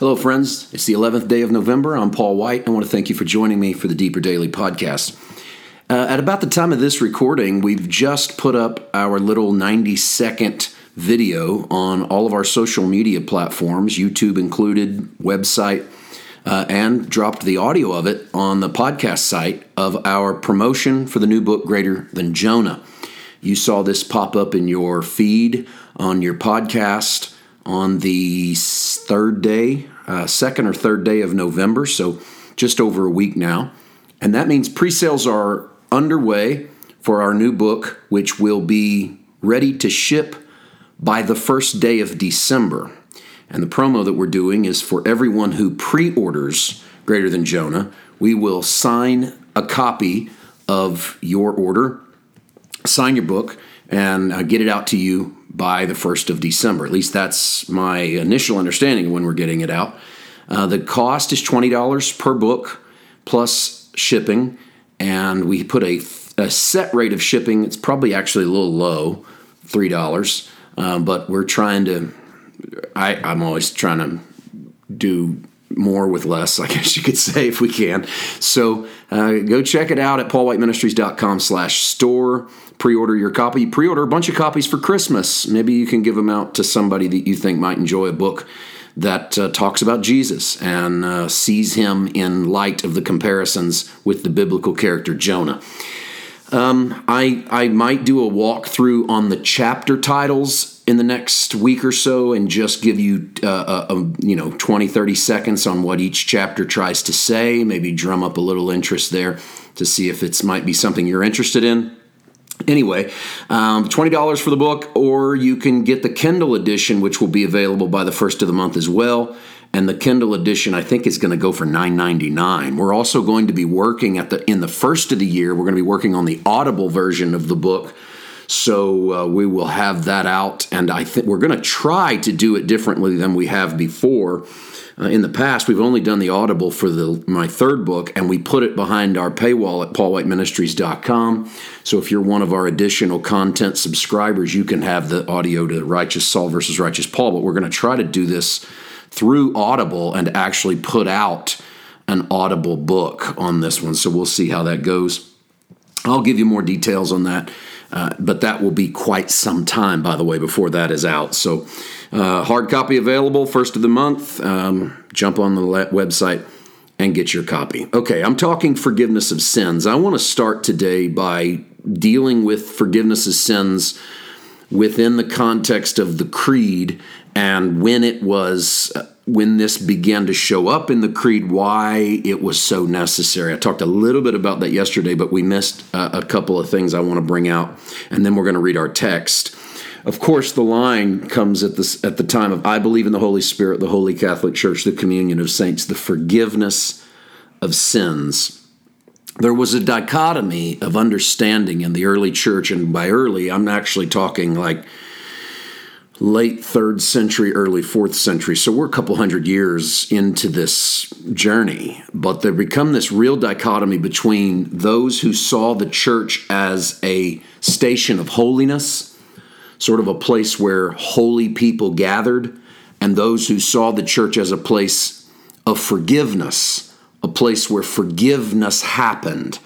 Hello, friends. It's the 11th day of November. I'm Paul White. I want to thank you for joining me for the Deeper Daily Podcast. At about the time of this recording, we've just put up our little 90-second video on all of our social media platforms, YouTube included, website, and dropped the audio of it on the podcast site of our promotion for the new book, Greater Than Jonah. You saw this pop up in your feed, on your podcast, on the second or third day of November, so just over a week now. And that means pre-sales are underway for our new book, which will be ready to ship by the first day of December. And the promo that we're doing is for everyone who pre-orders Greater Than Jonah. We will sign a copy of your order, sign your book, and get it out to you by the 1st of December. At least that's my initial understanding of when we're getting it out. The cost is $20 per book plus shipping, and we put a set rate of shipping. It's probably actually a little low, $3, but we're trying to, I'm always trying to do more with less, I guess you could say, if we can. So go check it out at paulwhiteministries.com/store. Pre-order your copy. Pre-order a bunch of copies for Christmas. Maybe you can give them out to somebody that you think might enjoy a book that talks about Jesus and sees him in light of the comparisons with the biblical character Jonah. I might do a walkthrough on the chapter titles in the next week or so and just give you 20, 30 seconds on what each chapter tries to say, maybe drum up a little interest there to see if it might be something you're interested in. Anyway, $20 for the book, or you can get the Kindle edition, which will be available by the first of the month as well. And the Kindle edition, I think, is going to go for $9.99. We're also going to be working in the first of the year. We're going to be working on the Audible version of the book, so we will have that out. And I think we're going to try to do it differently than we have before. In the past, we've only done the Audible for my third book, and we put it behind our paywall at paulwhiteministries.com. So if you're one of our additional content subscribers, you can have the audio to Righteous Saul versus Righteous Paul. But we're going to try to do this through Audible and actually put out an Audible book on this one. So we'll see how that goes. I'll give you more details on that. But that will be quite some time, by the way, before that is out. So hard copy available, first of the month. Jump on the website and get your copy. Okay, I'm talking forgiveness of sins. I want to start today by dealing with forgiveness of sins within the context of the creed and when this began to show up in the creed, why it was so necessary. I talked a little bit about that yesterday, but we missed a couple of things I want to bring out, and then we're going to read our text. Of course, the line comes at the time of, I believe in the Holy Spirit, the Holy Catholic Church, the communion of saints, the forgiveness of sins. There was a dichotomy of understanding in the early church, and by early, I'm actually talking like late 3rd century, early 4th century. So we're a couple hundred years into this journey. But there become this real dichotomy between those who saw the church as a station of holiness, sort of a place where holy people gathered, and those who saw the church as a place of forgiveness, a place where forgiveness happened.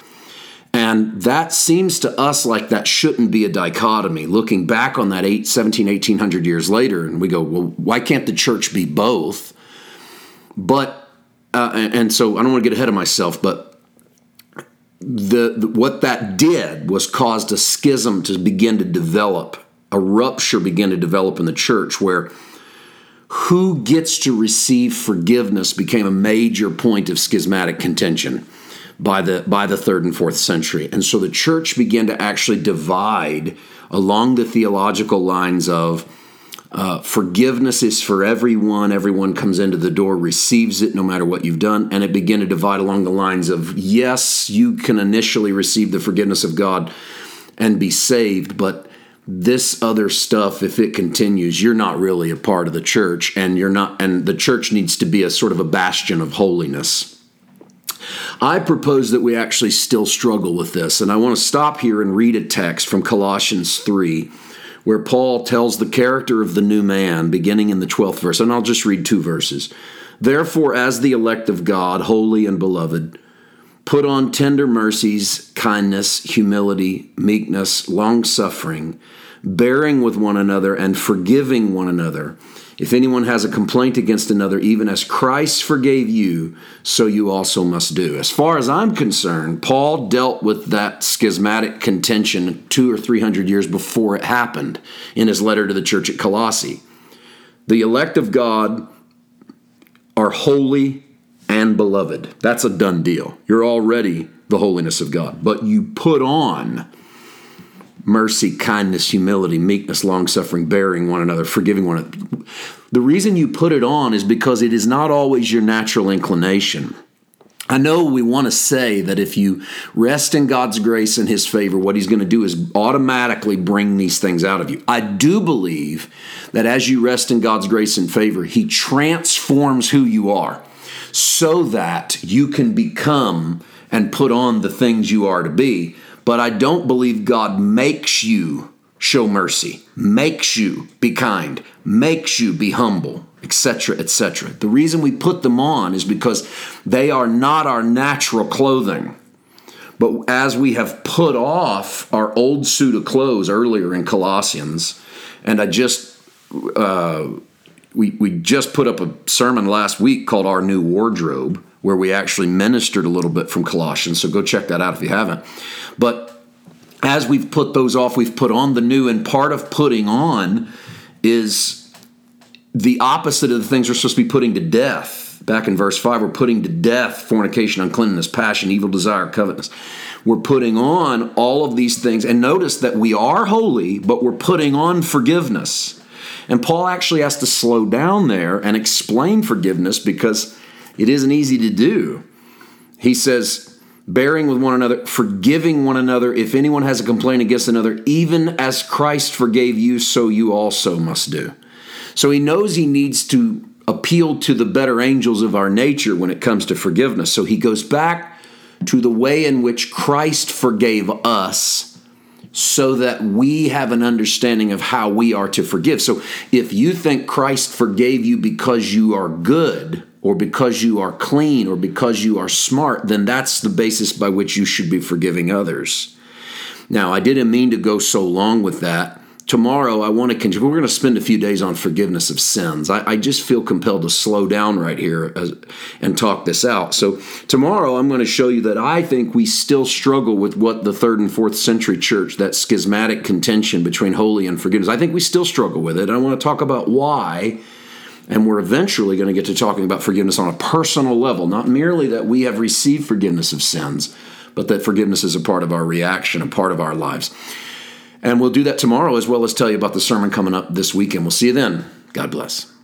And that seems to us like that shouldn't be a dichotomy. Looking back on that 1,800 years later, and we go, well, why can't the church be both? But, and so I don't want to get ahead of myself, but what that did was caused a schism to begin to develop, a rupture began to develop in the church where who gets to receive forgiveness became a major point of schismatic contention by the 3rd and 4th century. And so the church began to actually divide along the theological lines of forgiveness is for everyone. Everyone comes into the door, receives it no matter what you've done. And it began to divide along the lines of, yes, you can initially receive the forgiveness of God and be saved, but this other stuff, if it continues, you're not really a part of the church, and the church needs to be a sort of a bastion of holiness. I propose that we actually still struggle with this, and I want to stop here and read a text from Colossians 3, where Paul tells the character of the new man, beginning in the 12th verse, and I'll just read two verses. Therefore, as the elect of God, holy and beloved, put on tender mercies, kindness, humility, meekness, long-suffering, bearing with one another and forgiving one another. If anyone has a complaint against another, even as Christ forgave you, so you also must do. As far as I'm concerned, Paul dealt with that schismatic contention 200 or 300 years before it happened in his letter to the church at Colossae. The elect of God are holy and beloved. That's a done deal. You're already the holiness of God. But you put on mercy, kindness, humility, meekness, long-suffering, bearing one another, forgiving one another. The reason you put it on is because it is not always your natural inclination. I know we want to say that if you rest in God's grace and His favor, what He's going to do is automatically bring these things out of you. I do believe that as you rest in God's grace and favor, He transforms who you are so that you can become and put on the things you are to be. But I don't believe God makes you show mercy, makes you be kind, makes you be humble, etc., etc. The reason we put them on is because they are not our natural clothing. But as we have put off our old suit of clothes earlier in Colossians, and I just we just put up a sermon last week called Our New Wardrobe, where we actually ministered a little bit from Colossians, so go check that out if you haven't. But as we've put those off, we've put on the new, and part of putting on is the opposite of the things we're supposed to be putting to death. Back in verse 5, we're putting to death fornication, uncleanness, passion, evil desire, covetousness. We're putting on all of these things. And notice that we are holy, but we're putting on forgiveness. And Paul actually has to slow down there and explain forgiveness because it isn't easy to do. He says, bearing with one another, forgiving one another. If anyone has a complaint against another, even as Christ forgave you, so you also must do. So he knows he needs to appeal to the better angels of our nature when it comes to forgiveness. So he goes back to the way in which Christ forgave us so that we have an understanding of how we are to forgive. So if you think Christ forgave you because you are good or because you are clean or because you are smart, then that's the basis by which you should be forgiving others. Now, I didn't mean to go so long with that. Tomorrow, I want to continue. We're going to spend a few days on forgiveness of sins. I just feel compelled to slow down right here and talk this out. So tomorrow, I'm going to show you that I think we still struggle with what the 3rd and 4th century church, that schismatic contention between holy and forgiveness. I think we still struggle with it. I want to talk about why, and we're eventually going to get to talking about forgiveness on a personal level, not merely that we have received forgiveness of sins, but that forgiveness is a part of our reaction, a part of our lives. And we'll do that tomorrow, as well as tell you about the sermon coming up this weekend. We'll see you then. God bless.